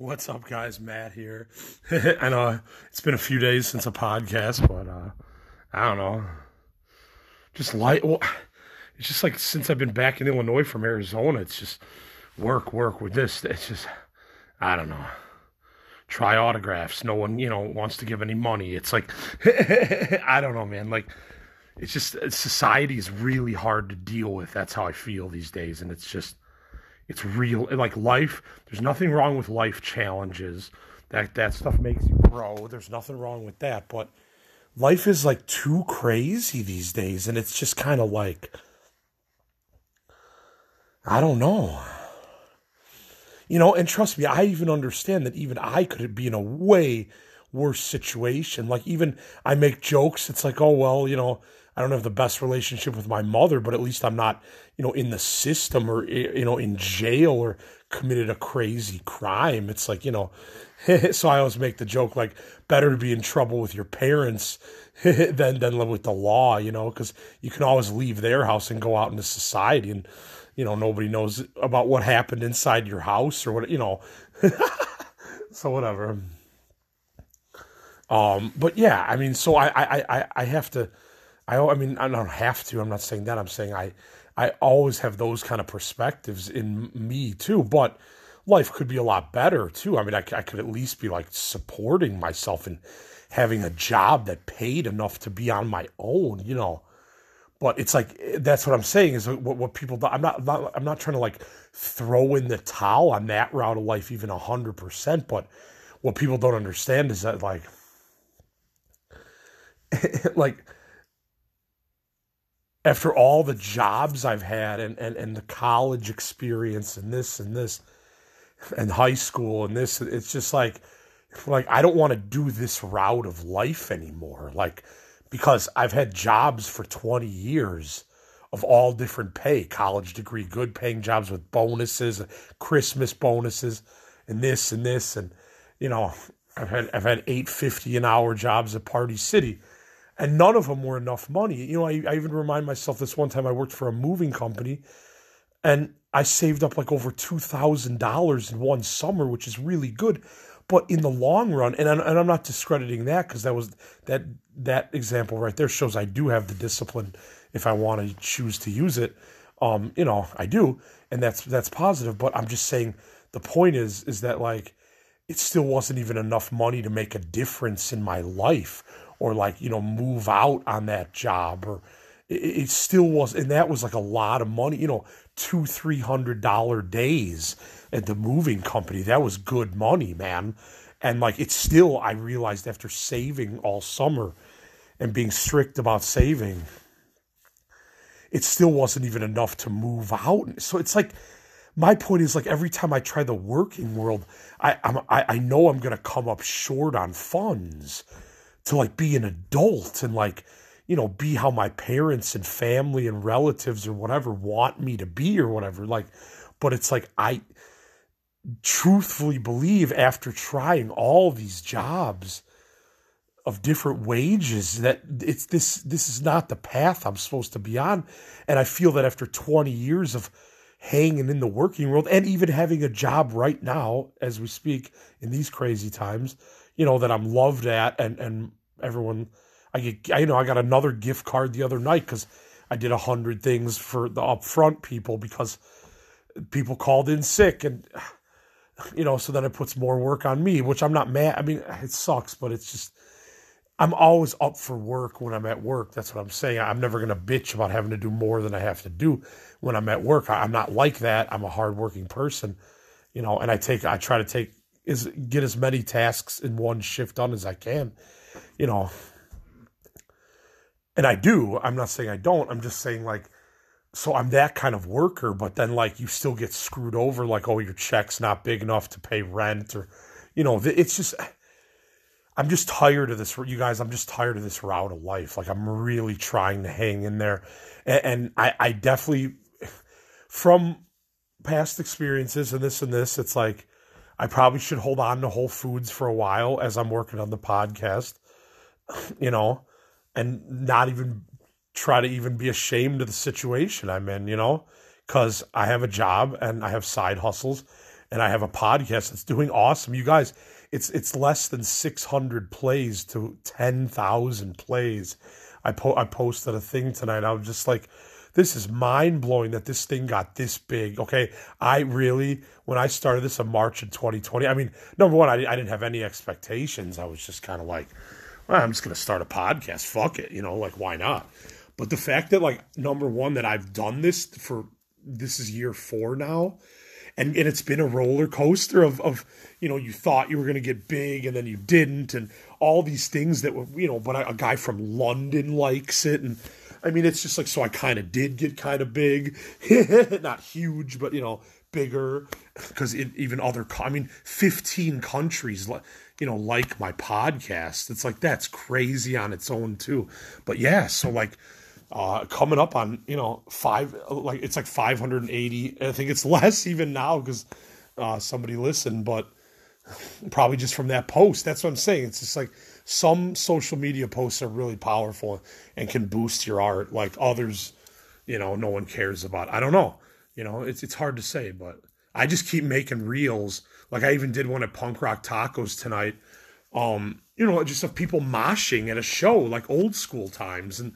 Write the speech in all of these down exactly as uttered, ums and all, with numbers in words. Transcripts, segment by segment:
What's up, guys? Matt here. I know uh, it's been a few days since a podcast, but uh, I don't know. Just light. Well, it's just like since I've been back in Illinois from Arizona, it's just work, work with this. It's just, I don't know. Try autographs. No one, you know, wants to give any money. It's like, I don't know, man. Like, it's just society is really hard to deal with. That's how I feel these days, and it's just. It's real, like life, there's nothing wrong with life challenges. That that stuff makes you grow. There's nothing wrong with that. But life is like too crazy these days. And it's just kind of like, I don't know. You know, and trust me, I even understand that even I could be in a way worse situation. Like even I make jokes. It's like, oh, well, you know, I don't have the best relationship with my mother, but at least I'm not, you know, in the system or, you know, in jail or committed a crazy crime. It's like, you know, so I always make the joke, like, better to be in trouble with your parents than, than live with the law, you know, because you can always leave their house and go out into society and, you know, nobody knows about what happened inside your house or what, you know, so whatever. Um, but yeah, I mean, so I, I, I, I have to, I, I mean, I don't have to, I'm not saying that, I'm saying I, I always have those kind of perspectives in me too, but life could be a lot better too. I mean, I, I could at least be like supporting myself and having a job that paid enough to be on my own, you know, but it's like, that's what I'm saying is what, what people do. I'm not, not, I'm not trying to like throw in the towel on that route of life, even a hundred percent. But what people don't understand is that like, like, after all the jobs I've had and, and, and the college experience and this and this and high school and this, it's just like, like I don't want to do this route of life anymore. Like, because I've had jobs for twenty years of all different pay, college degree, good paying jobs with bonuses, Christmas bonuses and this and this. And, you know, I've had, I've had eight fifty an hour jobs at Party City. And none of them were enough money. You know, I, I even remind myself this one time I worked for a moving company and I saved up like over two thousand dollars in one summer, which is really good. But in the long run, and I'm, and I'm not discrediting that because that was that that example right there shows I do have the discipline if I want to choose to use it. Um, you know, I do. And that's that's positive. But I'm just saying the point is, is that like it still wasn't even enough money to make a difference in my life. Or like, you know, move out on that job, or it, it still was, and that was like a lot of money, you know, two, three hundred dollar days at the moving company. That was good money, man. And like, it's still, I realized after saving all summer and being strict about saving, it still wasn't even enough to move out. So it's like, my point is like, every time I try the working world, I I'm, I, I know I'm going to come up short on funds to like be an adult and like, you know, be how my parents and family and relatives or whatever want me to be or whatever. Like, but it's like, I truthfully believe after trying all these jobs of different wages that it's this, this is not the path I'm supposed to be on. And I feel that after twenty years of hanging in the working world and even having a job right now, as we speak in these crazy times, you know, that I'm loved at and, and everyone, I get, I, you know, I got another gift card the other night because I did a hundred things for the upfront people because people called in sick and, you know, so then it puts more work on me, which I'm not mad. I mean, it sucks, but it's just, I'm always up for work when I'm at work. That's what I'm saying. I'm never going to bitch about having to do more than I have to do when I'm at work. I, I'm not like that. I'm a hardworking person, you know, and I take, I try to take, is get as many tasks in one shift done as I can, you know, and I do, I'm not saying I don't, I'm just saying like, so I'm that kind of worker, but then like you still get screwed over, like, oh, your check's not big enough to pay rent or, you know, it's just, I'm just tired of this, you guys, I'm just tired of this route of life. Like I'm really trying to hang in there. And, and I, I definitely, from past experiences and this and this, it's like, I probably should hold on to Whole Foods for a while as I'm working on the podcast, you know, and not even try to even be ashamed of the situation I'm in, you know, because I have a job and I have side hustles and I have a podcast that's doing awesome. You guys, it's it's less than six hundred plays to ten thousand plays. I po- I posted a thing tonight. I was just like, this is mind-blowing that this thing got this big, okay? I really, when I started this in March of twenty twenty, I mean, number one, I, I didn't have any expectations. I was just kind of like, well, I'm just going to start a podcast. Fuck it, you know, like, why not? But the fact that, like, number one, that I've done this for, this is year four now, and, and it's been a roller coaster of, of, you know, you thought you were going to get big, and then you didn't, and all these things that were, you know, but a, a guy from London likes it, and I mean, it's just like, so I kind of did get kind of big, not huge, but, you know, bigger, because even other, I mean, fifteen countries, you know, like my podcast. It's like, that's crazy on its own too. But yeah, so like, uh, coming up on, you know, five, like, it's like five hundred eighty, I think it's less even now, because uh, somebody listened, but probably just from that post. That's what I'm saying. It's just like, some social media posts are really powerful and can boost your art. Like others, you know, no one cares about. I don't know. You know, it's it's hard to say, but I just keep making reels. Like I even did one at Punk Rock Tacos tonight. Um, you know, just of people moshing at a show, like old school times, and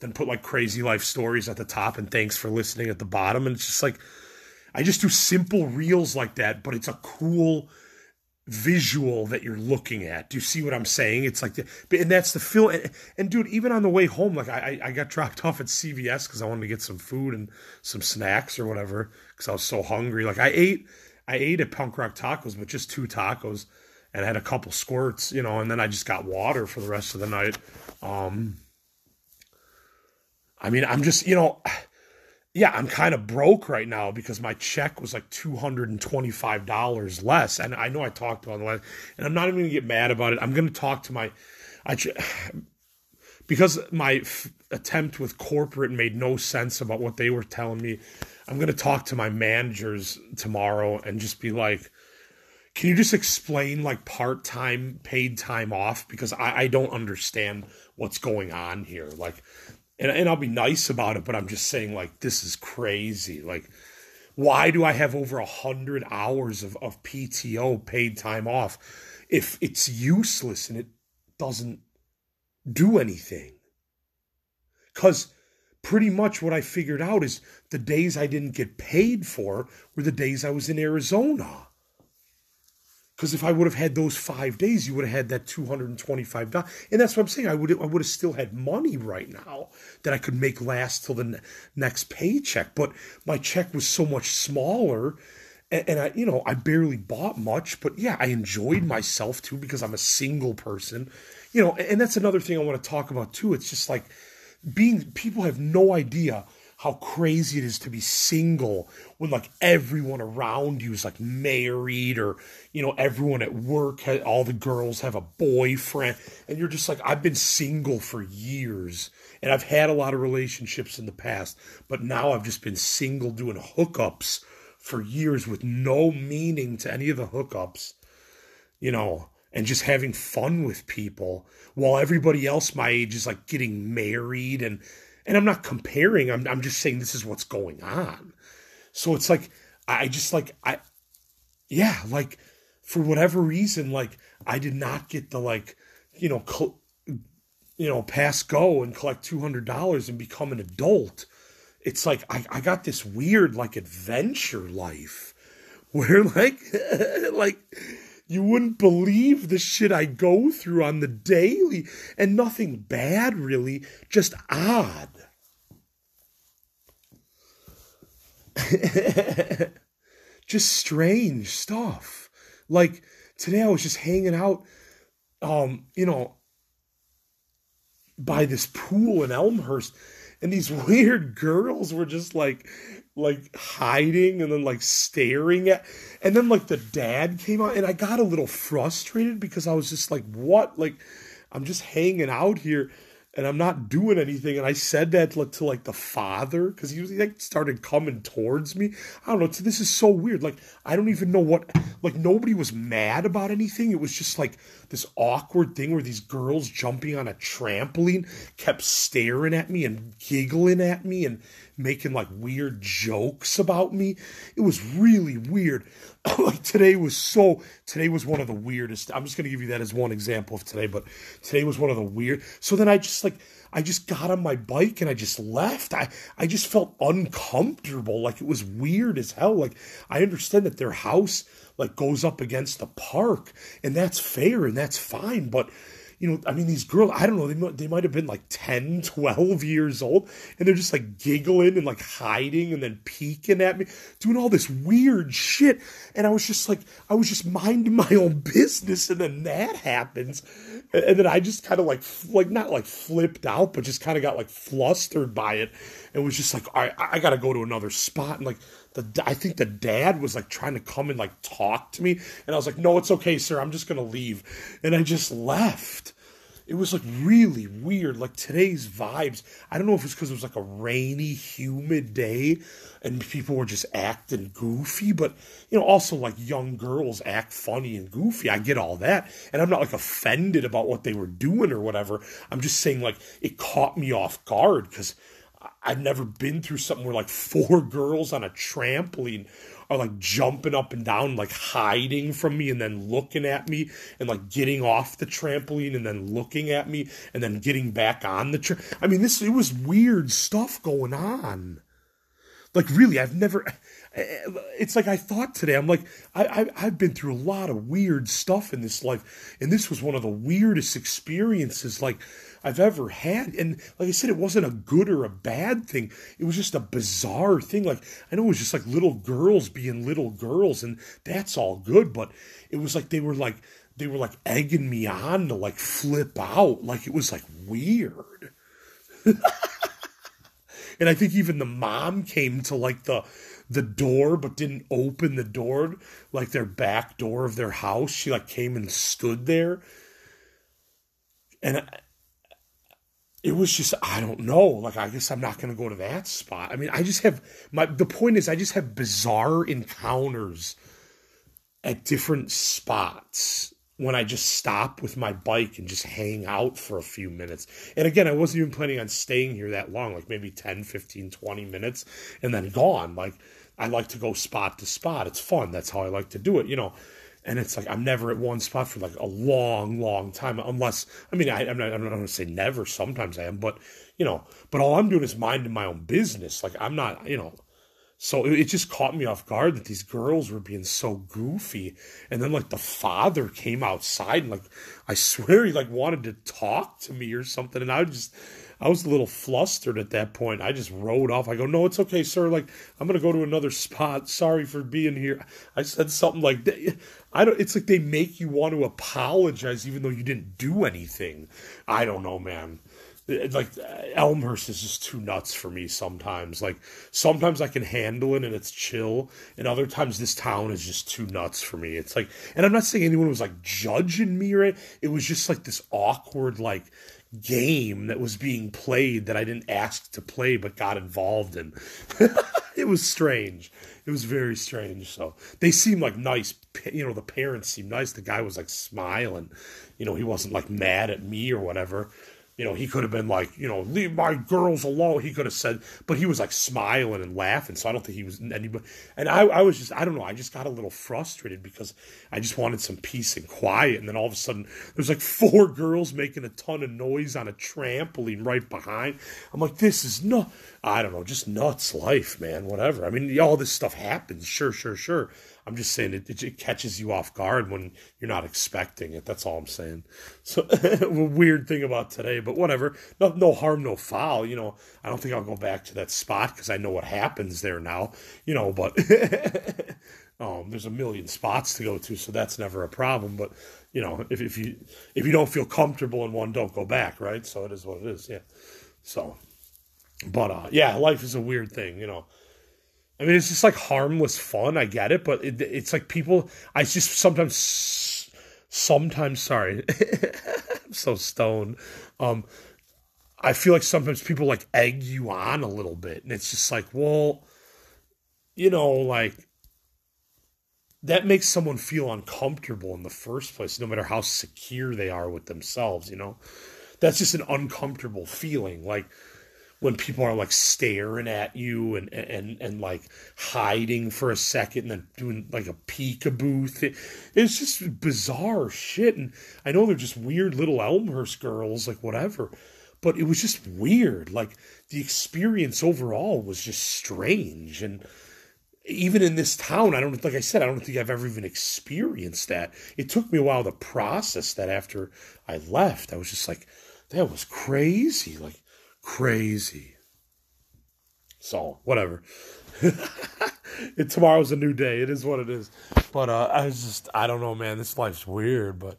then put like crazy life stories at the top and thanks for listening at the bottom. And it's just like, I just do simple reels like that, but it's a cool visual that you're looking at. Do you see what I'm saying? It's like the, and that's the feel. And, and dude, even on the way home, like I I got dropped off at C V S because I wanted to get some food and some snacks or whatever because I was so hungry. Like I ate I ate at Punk Rock Tacos, but just two tacos, and I had a couple squirts, you know, and then I just got water for the rest of the night. Um, I mean, I'm just, you know, yeah, I'm kind of broke right now because my check was like two hundred twenty-five dollars less. And I know I talked about it, and I'm not even going to get mad about it. I'm going to talk to my, I, because my f- attempt with corporate made no sense about what they were telling me. I'm going to talk to my managers tomorrow and just be like, can you just explain like part-time paid time off? Because I, I don't understand what's going on here. Like, And and I'll be nice about it, but I'm just saying, like, this is crazy. Like, why do I have over one hundred hours of, of P T O, paid time off, if it's useless and it doesn't do anything? Because pretty much what I figured out is the days I didn't get paid for were the days I was in Arizona. Because if I would have had those five days, you would have had that two hundred twenty-five dollars. And that's what I'm saying. I would I would have still had money right now that I could make last till the ne- next paycheck. But my check was so much smaller. And, and I, you know, I barely bought much. But yeah, I enjoyed myself too because I'm a single person. You know, and, and that's another thing I want to talk about too. It's just like being, people have no idea how crazy it is to be single when like everyone around you is like married, or, you know, everyone at work, ha- all the girls have a boyfriend, and you're just like, I've been single for years and I've had a lot of relationships in the past, but now I've just been single doing hookups for years with no meaning to any of the hookups, you know, and just having fun with people while everybody else my age is like getting married. And And I'm not comparing. I'm I'm just saying this is what's going on. So it's like, I just like, I, yeah, like for whatever reason, like I did not get the like, you know, cl- you know, pass go and collect two hundred dollars and become an adult. It's like, I, I got this weird like adventure life where like, like, you wouldn't believe the shit I go through on the daily, and nothing bad really, just odd. Just strange stuff. Like today I was just hanging out, um, you know, by this pool in Elmhurst, and these weird girls were just like, like hiding and then like staring at, and then like the dad came out, and I got a little frustrated because I was just like, what? Like, I'm just hanging out here and I'm not doing anything. And I said that to like, to like the father, because he was like started coming towards me. I don't know. This is so weird. Like, I don't even know what, like nobody was mad about anything. It was just like this awkward thing where these girls jumping on a trampoline kept staring at me and giggling at me and making like weird jokes about me. It was really weird. like today was so, today was one of the weirdest. I'm just going to give you that as one example of today, but today was one of the weird. So then I just like, I just got on my bike and I just left. I, I just felt uncomfortable. Like it was weird as hell. Like I understand that their house like goes up against the park and that's fair and that's fine. But you know, I mean, these girls, I don't know, they might, they might have been like ten, twelve years old, and they're just like giggling and like hiding and then peeking at me, doing all this weird shit. And I was just like, I was just minding my own business, and then that happens. And, and then I just kind of like, like not like flipped out, but just kind of got like flustered by it and was just like, all right, I, I got to go to another spot. And like, the, I think the dad was like trying to come and like talk to me, and I was like, no, it's okay, sir, I'm just going to leave. And I just left. It was like really weird. Like today's vibes, I don't know if it's because it was like a rainy, humid day and people were just acting goofy, but you know, also like young girls act funny and goofy. I get all that. And I'm not like offended about what they were doing or whatever. I'm just saying like it caught me off guard because I've never been through something where like four girls on a trampoline are like jumping up and down, like hiding from me and then looking at me and like getting off the trampoline and then looking at me and then getting back on the tra- I mean, this, it was weird stuff going on. Like really, I've never, it's like I thought today, I'm like, I, I, I've been through a lot of weird stuff in this life. And this was one of the weirdest experiences like I've ever had. And like I said, it wasn't a good or a bad thing. It was just a bizarre thing. Like I know it was just like little girls being little girls, and that's all good. But it was like, they were like, they were like egging me on to like flip out. Like it was like weird. And I think even the mom came to like the, the door, but didn't open the door, like their back door of their house. She like came and stood there. And I, it was just, I don't know. Like, I guess I'm not going to go to that spot. I mean, I just have my, the point is I just have bizarre encounters at different spots when I just stop with my bike and just hang out for a few minutes. And again, I wasn't even planning on staying here that long, like maybe ten, fifteen, twenty minutes and then gone. Like, I like to go spot to spot. It's fun. That's how I like to do it, you know. And it's like, I'm never at one spot for like a long, long time, unless, I mean, I, I'm not, I'm not going to say never, sometimes I am, but you know, but all I'm doing is minding my own business. Like I'm not, you know, so it, it just caught me off guard that these girls were being so goofy. And then like the father came outside and like, I swear he like wanted to talk to me or something. And I just, I was a little flustered at that point. I just rode off. I go, no, it's okay, sir. Like, I'm going to go to another spot. Sorry for being here. I said something like that. I don't, it's like they make you want to apologize even though you didn't do anything. I don't know, man. Like, Elmhurst is just too nuts for me sometimes. Like, sometimes I can handle it and it's chill, and other times this town is just too nuts for me. It's like, and I'm not saying anyone was like judging me, right? It was just like this awkward, like, game that was being played that I didn't ask to play but got involved in. It was strange. It was very strange. So they seemed like nice, you know, the parents seemed nice. The guy was like smiling, you know, he wasn't like mad at me or whatever. You know, he could have been like, you know, leave my girls alone. He could have said, but he was like smiling and laughing. So I don't think he was anybody. And I, I was just, I don't know. I just got a little frustrated because I just wanted some peace and quiet. And then all of a sudden there's like four girls making a ton of noise on a trampoline right behind. I'm like, this is not, I don't know, just nuts life, man, whatever. I mean, all this stuff happens. Sure, sure, sure. I'm just saying it, it catches you off guard when you're not expecting it. That's all I'm saying. So a weird thing about today, but whatever. No, no harm, no foul. You know, I don't think I'll go back to that spot because I know what happens there now. You know, but um, there's a million spots to go to, so that's never a problem. But you know, if, if you if you don't feel comfortable in one, don't go back, right? So it is what it is. Yeah. So, but uh, yeah, life is a weird thing. You know. I mean, it's just like harmless fun. I get it, but it, it's like people, I just sometimes, sometimes, sorry, I'm so stoned. Um, I feel like sometimes people like egg you on a little bit, and it's just like, well, you know, like that makes someone feel uncomfortable in the first place, no matter how secure they are with themselves, you know, that's just an uncomfortable feeling. Like, when people are like staring at you and, and, and like hiding for a second and then doing like a peekaboo thing. It's just bizarre shit. And I know they're just weird little Elmhurst girls, like whatever, but it was just weird. Like the experience overall was just strange. And even in this town, I don't, like I said, I don't think I've ever even experienced that. It took me a while to process that after I left. I was just like, that was crazy, like crazy. So, whatever. It, tomorrow's a new day. It is what it is. But uh, I was just, I don't know, man. This life's weird. But,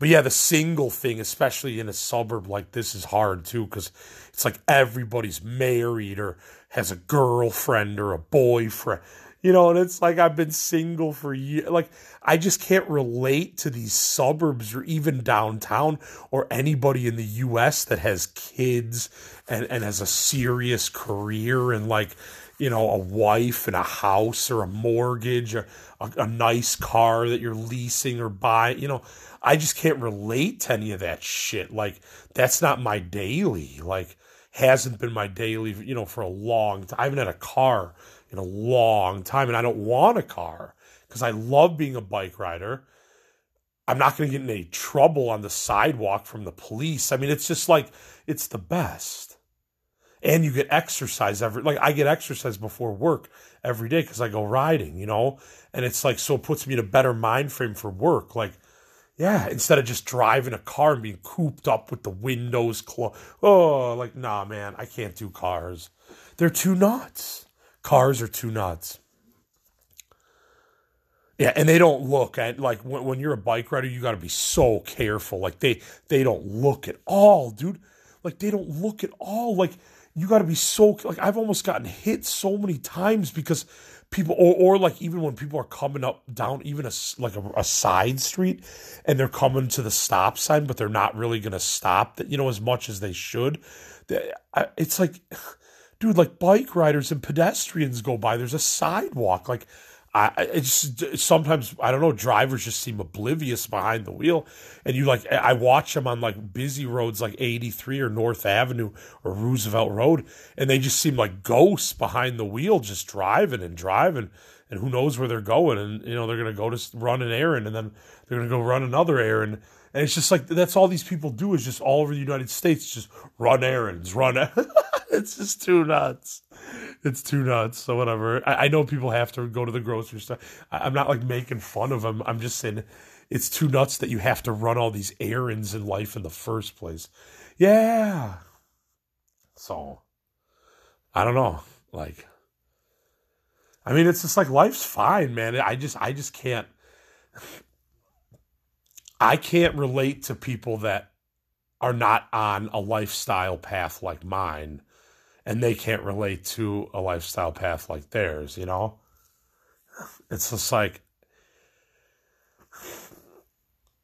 but yeah, the single thing, especially in a suburb like this, is hard, too, because it's like everybody's married or has a girlfriend or a boyfriend, you know, and it's like I've been single for years. Like, I just can't relate to these suburbs or even downtown or anybody in the U S that has kids and, and has a serious career and, like, you know, a wife and a house or a mortgage or a, a nice car that you're leasing or buying. You know, I just can't relate to any of that shit. Like, that's not my daily, like, hasn't been my daily, you know, for a long time. I haven't had a car in a long time, and I don't want a car because I love being a bike rider. I'm not going to get in any trouble on the sidewalk from the police. I mean, it's just like, it's the best. And you get exercise every, like I get exercise before work every day because I go riding, you know, and it's like, so it puts me in a better mind frame for work. Like, yeah, instead of just driving a car and being cooped up with the windows closed. Oh, like, nah, man, I can't do cars. They're too nuts. Cars are too nuts. Yeah, and they don't look at, like, when, when you're a bike rider, you got to be so careful. Like, they, they don't look at all, dude. Like, they don't look at all. Like, you got to be so, like, I've almost gotten hit so many times because people, or, or like even when people are coming up down even a, like a, a side street and they're coming to the stop sign, but they're not really going to stop that, you know, as much as they should. They, I, it's like, dude, like bike riders and pedestrians go by. There's a sidewalk. Like I, it's sometimes, I don't know, drivers just seem oblivious behind the wheel. And you like, I watch them on like busy roads like eighty-three or North Avenue or Roosevelt Road, and they just seem like ghosts behind the wheel, just driving and driving, and who knows where they're going. And, you know, they're going to go to run an errand, and then they're going to go run another errand. And it's just like, that's all these people do is just all over the United States, just run errands, run errands. It's just too nuts. It's too nuts. So whatever. I, I know people have to go to the grocery store. I, I'm not like making fun of them. I'm just saying it's too nuts that you have to run all these errands in life in the first place. Yeah. So I don't know. Like, I mean, it's just like life's fine, man. I just, I just can't, I can't relate to people that are not on a lifestyle path like mine. And they can't relate to a lifestyle path like theirs, you know? It's just like...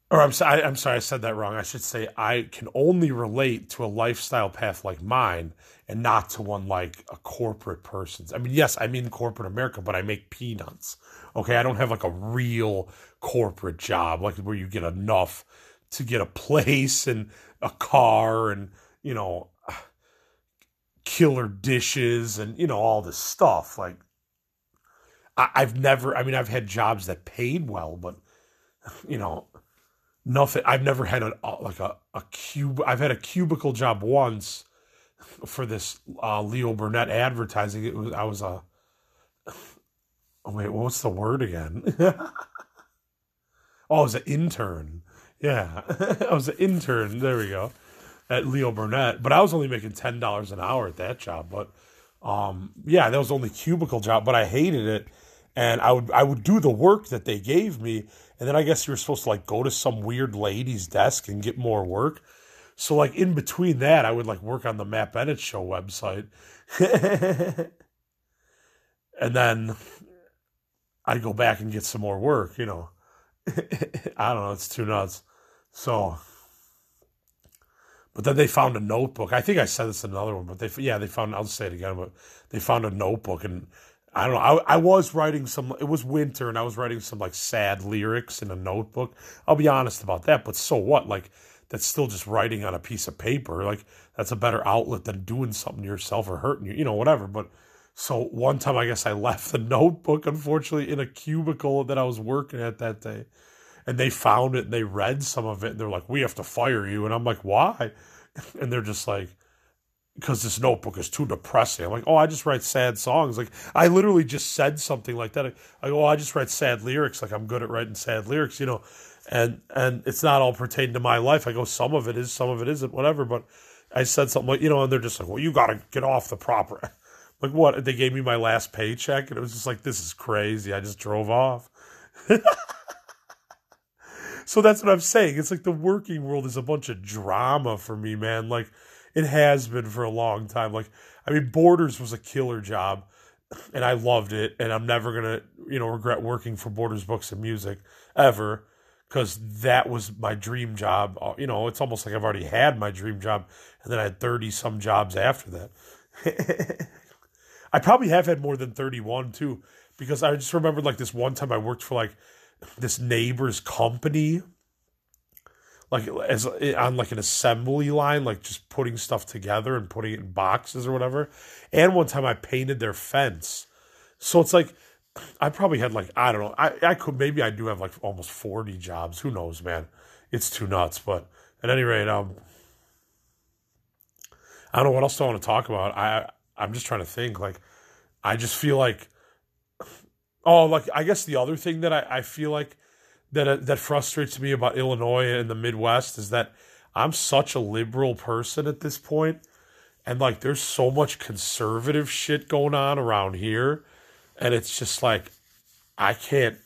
Or I'm, I, I'm sorry, I said that wrong. I should say I can only relate to a lifestyle path like mine and not to one like a corporate person's. I mean, yes, I'm in corporate America, but I make peanuts, okay? I don't have like a real corporate job, like where you get enough to get a place and a car and, you know... killer dishes and, you know, all this stuff. Like, I, I've never, I mean, I've had jobs that paid well, but, you know, nothing, I've never had a, like a, a cube, I've had a cubicle job once for this uh, Leo Burnett advertising. It was, I was a, oh wait, what's the word again? Oh, I was an intern. Yeah, I was an intern. There we go. At Leo Burnett, but I was only making ten dollars an hour at that job. But um, yeah, that was the only cubicle job, but I hated it. And I would I would do the work that they gave me. And then I guess you were supposed to like go to some weird lady's desk and get more work. So like in between that, I would like work on the Matt Bennett Show website. And then I'd go back and get some more work, you know. I don't know, it's too nuts. So... But then they found a notebook. I think I said this in another one, but they, yeah, they found, I'll say it again, but they found a notebook, and I don't know, I, I was writing some, it was winter, and I was writing some, like, sad lyrics in a notebook. I'll be honest about that, but so what? Like, that's still just writing on a piece of paper. Like, that's a better outlet than doing something to yourself or hurting you, you know, whatever. But so one time, I guess I left the notebook, unfortunately, in a cubicle that I was working at that day. And they found it and they read some of it. And they're like, we have to fire you. And I'm like, why? And they're just like, because this notebook is too depressing. I'm like, oh, I just write sad songs. Like, I literally just said something like that. I, I go, oh, I just write sad lyrics. Like, I'm good at writing sad lyrics, you know. And and it's not all pertaining to my life. I go, some of it is, some of it isn't, whatever. But I said something like, you know, and they're just like, well, you got to get off the proper. Like, what? They gave me my last paycheck, and it was just like, this is crazy. I just drove off. So that's what I'm saying. It's like the working world is a bunch of drama for me, man. Like, it has been for a long time. Like, I mean, Borders was a killer job, and I loved it, and I'm never going to, you know, regret working for Borders Books and Music ever, because that was my dream job. You know, it's almost like I've already had my dream job, and then I had thirty-some jobs after that. I probably have had more than thirty-one, too, because I just remembered, like, this one time I worked for, like, this neighbor's company, like, as on, like, an assembly line, like, just putting stuff together and putting it in boxes or whatever. And one time I painted their fence. So it's like, I probably had, like, I don't know. I, I could, maybe I do have, like, almost forty jobs. Who knows, man? It's too nuts. But at any rate, um, I don't know what else I want to talk about. I, I'm just trying to think. Like, I just feel like, oh, like, I guess the other thing that I, I feel like that, uh, that frustrates me about Illinois and the Midwest is that I'm such a liberal person at this point. And, like, there's so much conservative shit going on around here. And it's just like, I can't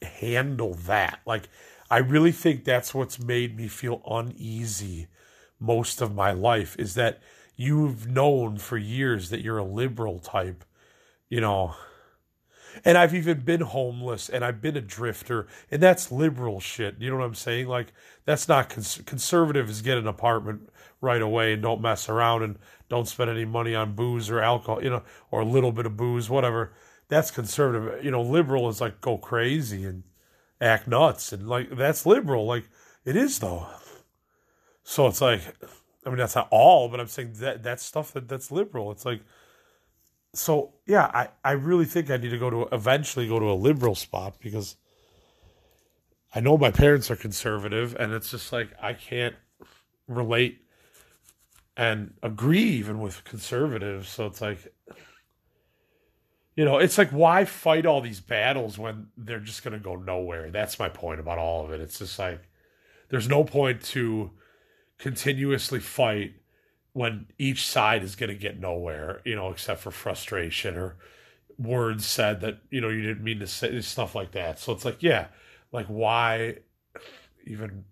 handle that. Like, I really think that's what's made me feel uneasy most of my life, is that you've known for years that you're a liberal type, you know. And I've even been homeless, and I've been a drifter, and that's liberal shit. You know what I'm saying? Like, that's not cons- conservative is get an apartment right away and don't mess around and don't spend any money on booze or alcohol, you know, or a little bit of booze, whatever. That's conservative. You know, liberal is like, go crazy and act nuts. And, like, that's liberal. Like, it is, though. So it's like, I mean, that's not all, but I'm saying that that's stuff that, that's liberal. It's like, so, yeah, I, I really think I need to go to eventually go to a liberal spot, because I know my parents are conservative, and it's just like, I can't relate and agree even with conservatives. So it's like, you know, it's like, why fight all these battles when they're just going to go nowhere? That's my point about all of it. It's just like, there's no point to continuously fight when each side is going to get nowhere, you know, except for frustration or words said that, you know, you didn't mean to say, stuff like that. So it's like, yeah, like, why even,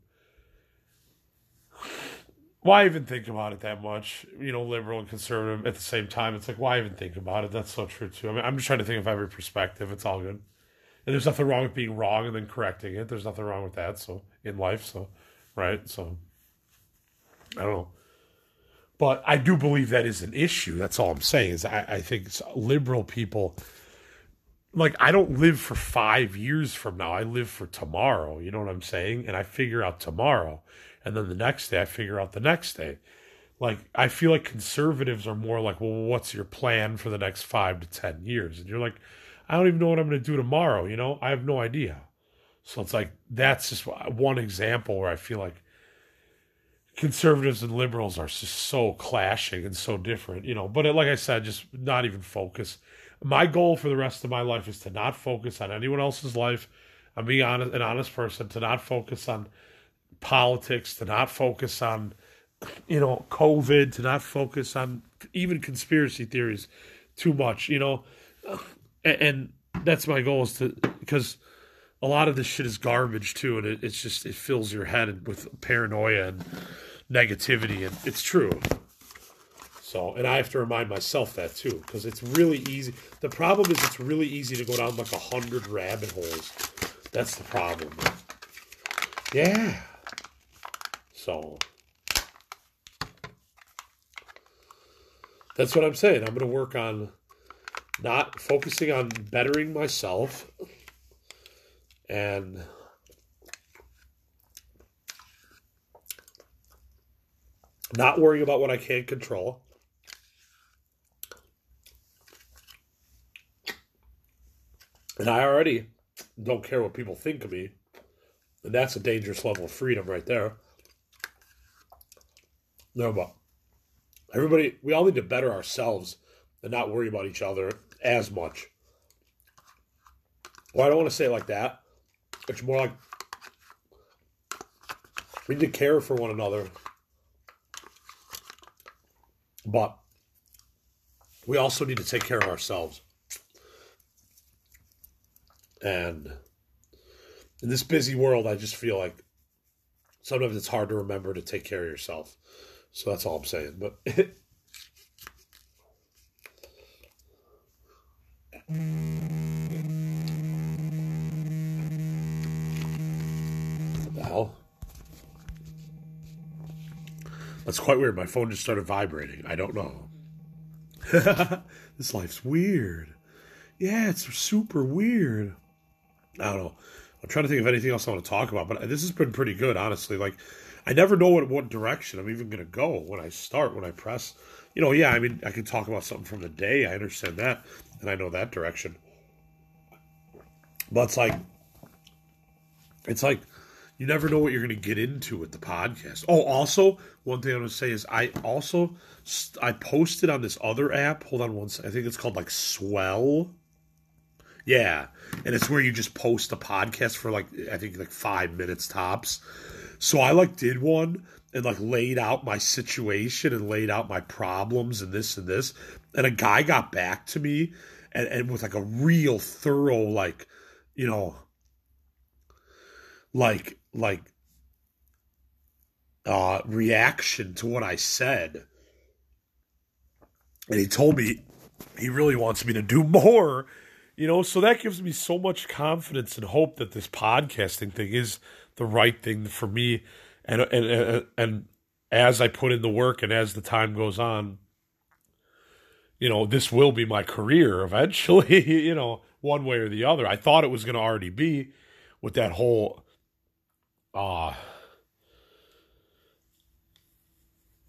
why even think about it that much? You know, liberal and conservative at the same time. It's like, why even think about it? That's so true, too. I mean, I'm just trying to think of every perspective. It's all good. And there's nothing wrong with being wrong and then correcting it. There's nothing wrong with that. So in life, so, right? So I don't know. But I do believe that is an issue. That's all I'm saying, is I, I think liberal people, like, I don't live for five years from now. I live for tomorrow. You know what I'm saying? And I figure out tomorrow. And then the next day, I figure out the next day. Like, I feel like conservatives are more like, well, what's your plan for the next five to ten years? And you're like, I don't even know what I'm going to do tomorrow. You know, I have no idea. So it's like, that's just one example where I feel like conservatives and liberals are just so clashing and so different, you know. But like I said, just not even focus. My goal for the rest of my life is to not focus on anyone else's life. I'm being honest, an honest person, to not focus on politics, to not focus on, you know, COVID, to not focus on even conspiracy theories too much, you know. And that's my goal, is to, because a lot of this shit is garbage, too, and it, it's just, it fills your head with paranoia and negativity, and it's true. So, and I have to remind myself that, too, because it's really easy. The problem is, it's really easy to go down, like, a hundred rabbit holes. That's the problem. Yeah. So, that's what I'm saying. I'm going to work on not focusing on bettering myself, and Not worrying about what I can't control. And I already don't care what people think of me. And that's a dangerous level of freedom right there. No, but everybody, we all need to better ourselves and not worry about each other as much. Well, I don't want to say it like that. It's more like we need to care for one another. But we also need to take care of ourselves. And in this busy world, I just feel like sometimes it's hard to remember to take care of yourself. So that's all I'm saying. But what the hell? That's quite weird. My phone just started vibrating. I don't know. This life's weird. Yeah, it's super weird. I don't know. I'm trying to think of anything else I want to talk about, but this has been pretty good, honestly. Like, I never know what, what direction I'm even going to go when I start, when I press. You know, yeah, I mean, I can talk about something from the day. I understand that, and I know that direction. But it's like, it's like you never know what you're going to get into with the podcast. Oh, also, one thing I'm going to say is I also, I posted on this other app. Hold on one second. I think it's called, like, Swell. Yeah, and it's where you just post a podcast for, like, I think, like, five minutes tops. So I, like, did one and, like, laid out my situation and laid out my problems and this and this. And a guy got back to me and, and with, like, a real thorough, like, you know, like, like, uh, reaction to what I said. And he told me he really wants me to do more. You know, so that gives me so much confidence and hope that this podcasting thing is the right thing for me. And and and as I put in the work and as the time goes on, you know, this will be my career eventually, you know, one way or the other. I thought it was going to already be with that whole uh,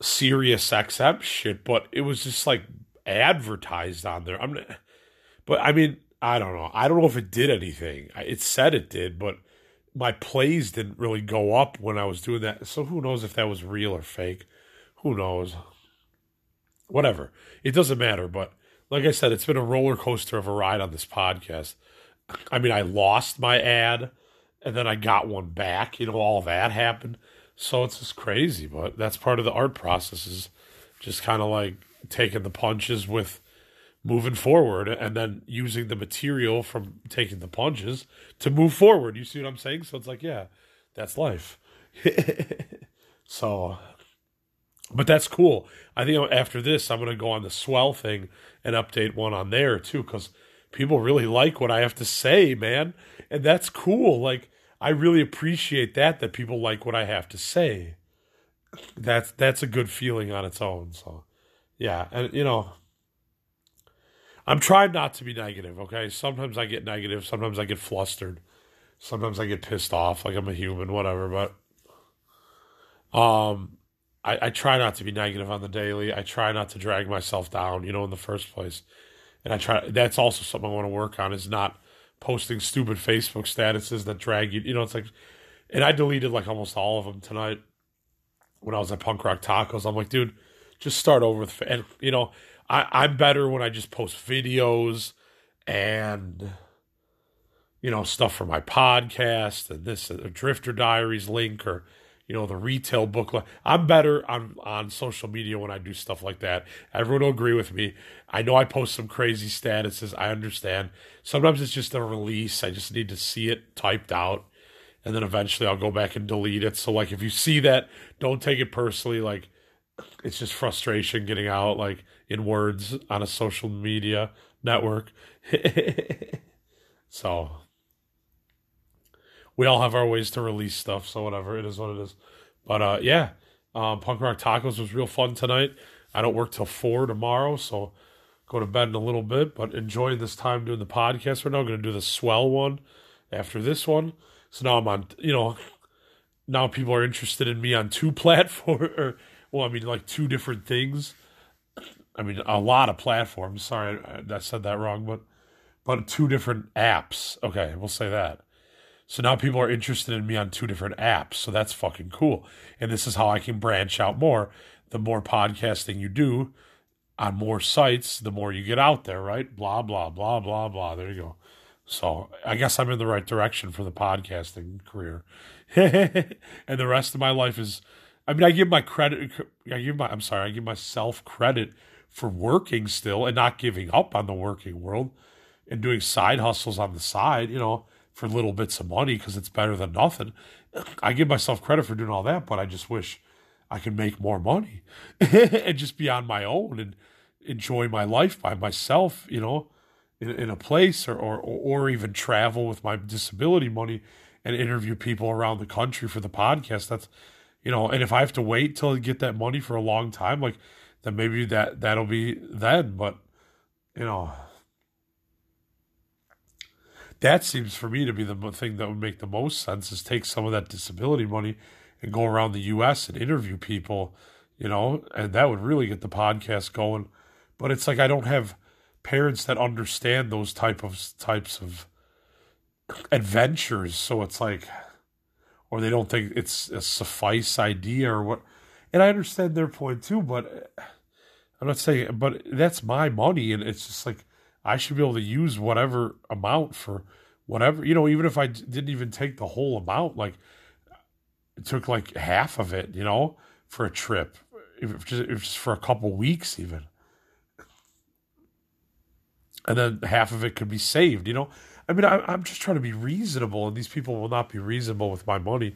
Sirius X M shit, but it was just like advertised on there. I'm, But I mean... I don't know. I don't know if it did anything. It said it did, but my plays didn't really go up when I was doing that. So who knows if that was real or fake? Who knows? Whatever. It doesn't matter. But like I said, it's been a roller coaster of a ride on this podcast. I mean, I lost my ad and then I got one back. You know, all that happened. So it's just crazy. But that's part of the art process, is just kind of like taking the punches with moving forward, and then using the material from taking the punches to move forward. You see what I'm saying? So it's like, yeah, that's life. So, but that's cool. I think after this, I'm going to go on the Swell thing and update one on there too, because people really like what I have to say, man. And that's cool. Like, I really appreciate that, that people like what I have to say. That's, that's a good feeling on its own. So yeah. And you know, I'm trying not to be negative, okay? Sometimes I get negative. Sometimes I get flustered. Sometimes I get pissed off, like I'm a human, whatever. But um, I, I try not to be negative on the daily. I try not to drag myself down, you know, in the first place. And I try. That's also something I want to work on, is not posting stupid Facebook statuses that drag you. You know, it's like, and I deleted like almost all of them tonight when I was at Punk Rock Tacos. I'm like, dude, just start over with, and you know, I, I'm better when I just post videos and, you know, stuff for my podcast and this, uh, Drifter Diaries link, or, you know, the retail book. I'm better on, on social media when I do stuff like that. Everyone will agree with me. I know I post some crazy statuses. I understand. Sometimes it's just a release. I just need to see it typed out, and then eventually I'll go back and delete it. So, like, if you see that, don't take it personally. Like, it's just frustration getting out, like, in words on a social media network. So we all have our ways to release stuff. So whatever, it is what it is. But uh, yeah, um, Punk Rock Tacos was real fun tonight. I don't work till four tomorrow, so go to bed in a little bit. But enjoying this time doing the podcast right now. I'm going to do the Swell one after this one. So now I'm on, you know, now people are interested in me on two platforms, or well, I mean, like two different things. I mean, a lot of platforms. Sorry, I, I said that wrong, but but two different apps. Okay, we'll say that. So now people are interested in me on two different apps. So that's fucking cool. And this is how I can branch out more. The more podcasting you do on more sites, the more you get out there, right? Blah, blah, blah, blah, blah. There you go. So I guess I'm in the right direction for the podcasting career. And the rest of my life is, I mean, I give my credit, I give my, I'm sorry, I give myself credit for working still and not giving up on the working world and doing side hustles on the side, you know, for little bits of money because it's better than nothing. I give myself credit for doing all that, but I just wish I could make more money and just be on my own and enjoy my life by myself, you know, in, in a place or, or or even travel with my disability money and interview people around the country for the podcast. That's, you know, and if I have to wait till I get that money for a long time, like, then maybe that, that'll be then, but, you know... That seems for me to be the thing that would make the most sense is take some of that disability money and go around the U S and interview people, you know, and that would really get the podcast going. But it's like I don't have parents that understand those type of types of adventures. So it's like, or they don't think it's a suffice idea or what. And I understand their point too, but I'm not saying, but that's my money. And it's just like, I should be able to use whatever amount for whatever, you know, even if I d- didn't even take the whole amount, like it took like half of it, you know, for a trip, if just, if just for a couple weeks even. And then half of it could be saved, you know. I mean, I, I'm just trying to be reasonable, and these people will not be reasonable with my money.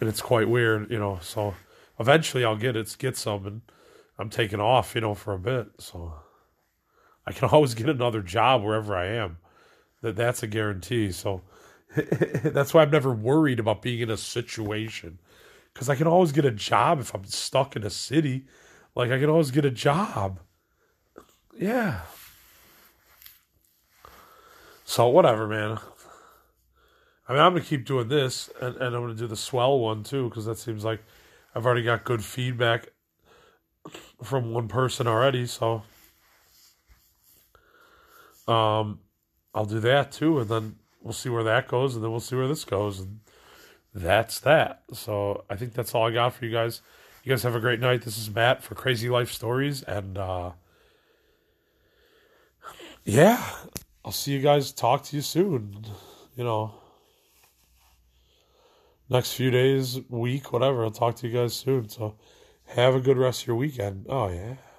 And it's quite weird, you know, so eventually I'll get it, get some, and I'm taking off, you know, for a bit, so... I can always get another job wherever I am. That that's a guarantee. So that's why I'm never worried about being in a situation, because I can always get a job if I'm stuck in a city. Like I can always get a job. Yeah. So whatever, man. I mean, I'm gonna keep doing this, and, and I'm gonna do the swell one too, because that seems like I've already got good feedback from one person already. So. Um, I'll do that too, and then we'll see where that goes, and then we'll see where this goes, and that's that. So I think that's all I got for you guys. You guys have a great night. This is Matt for Crazy Life Stories, and uh, yeah, I'll see you guys. Talk to you soon. You know, next few days, week, whatever. I'll talk to you guys soon. So have a good rest of your weekend. Oh yeah.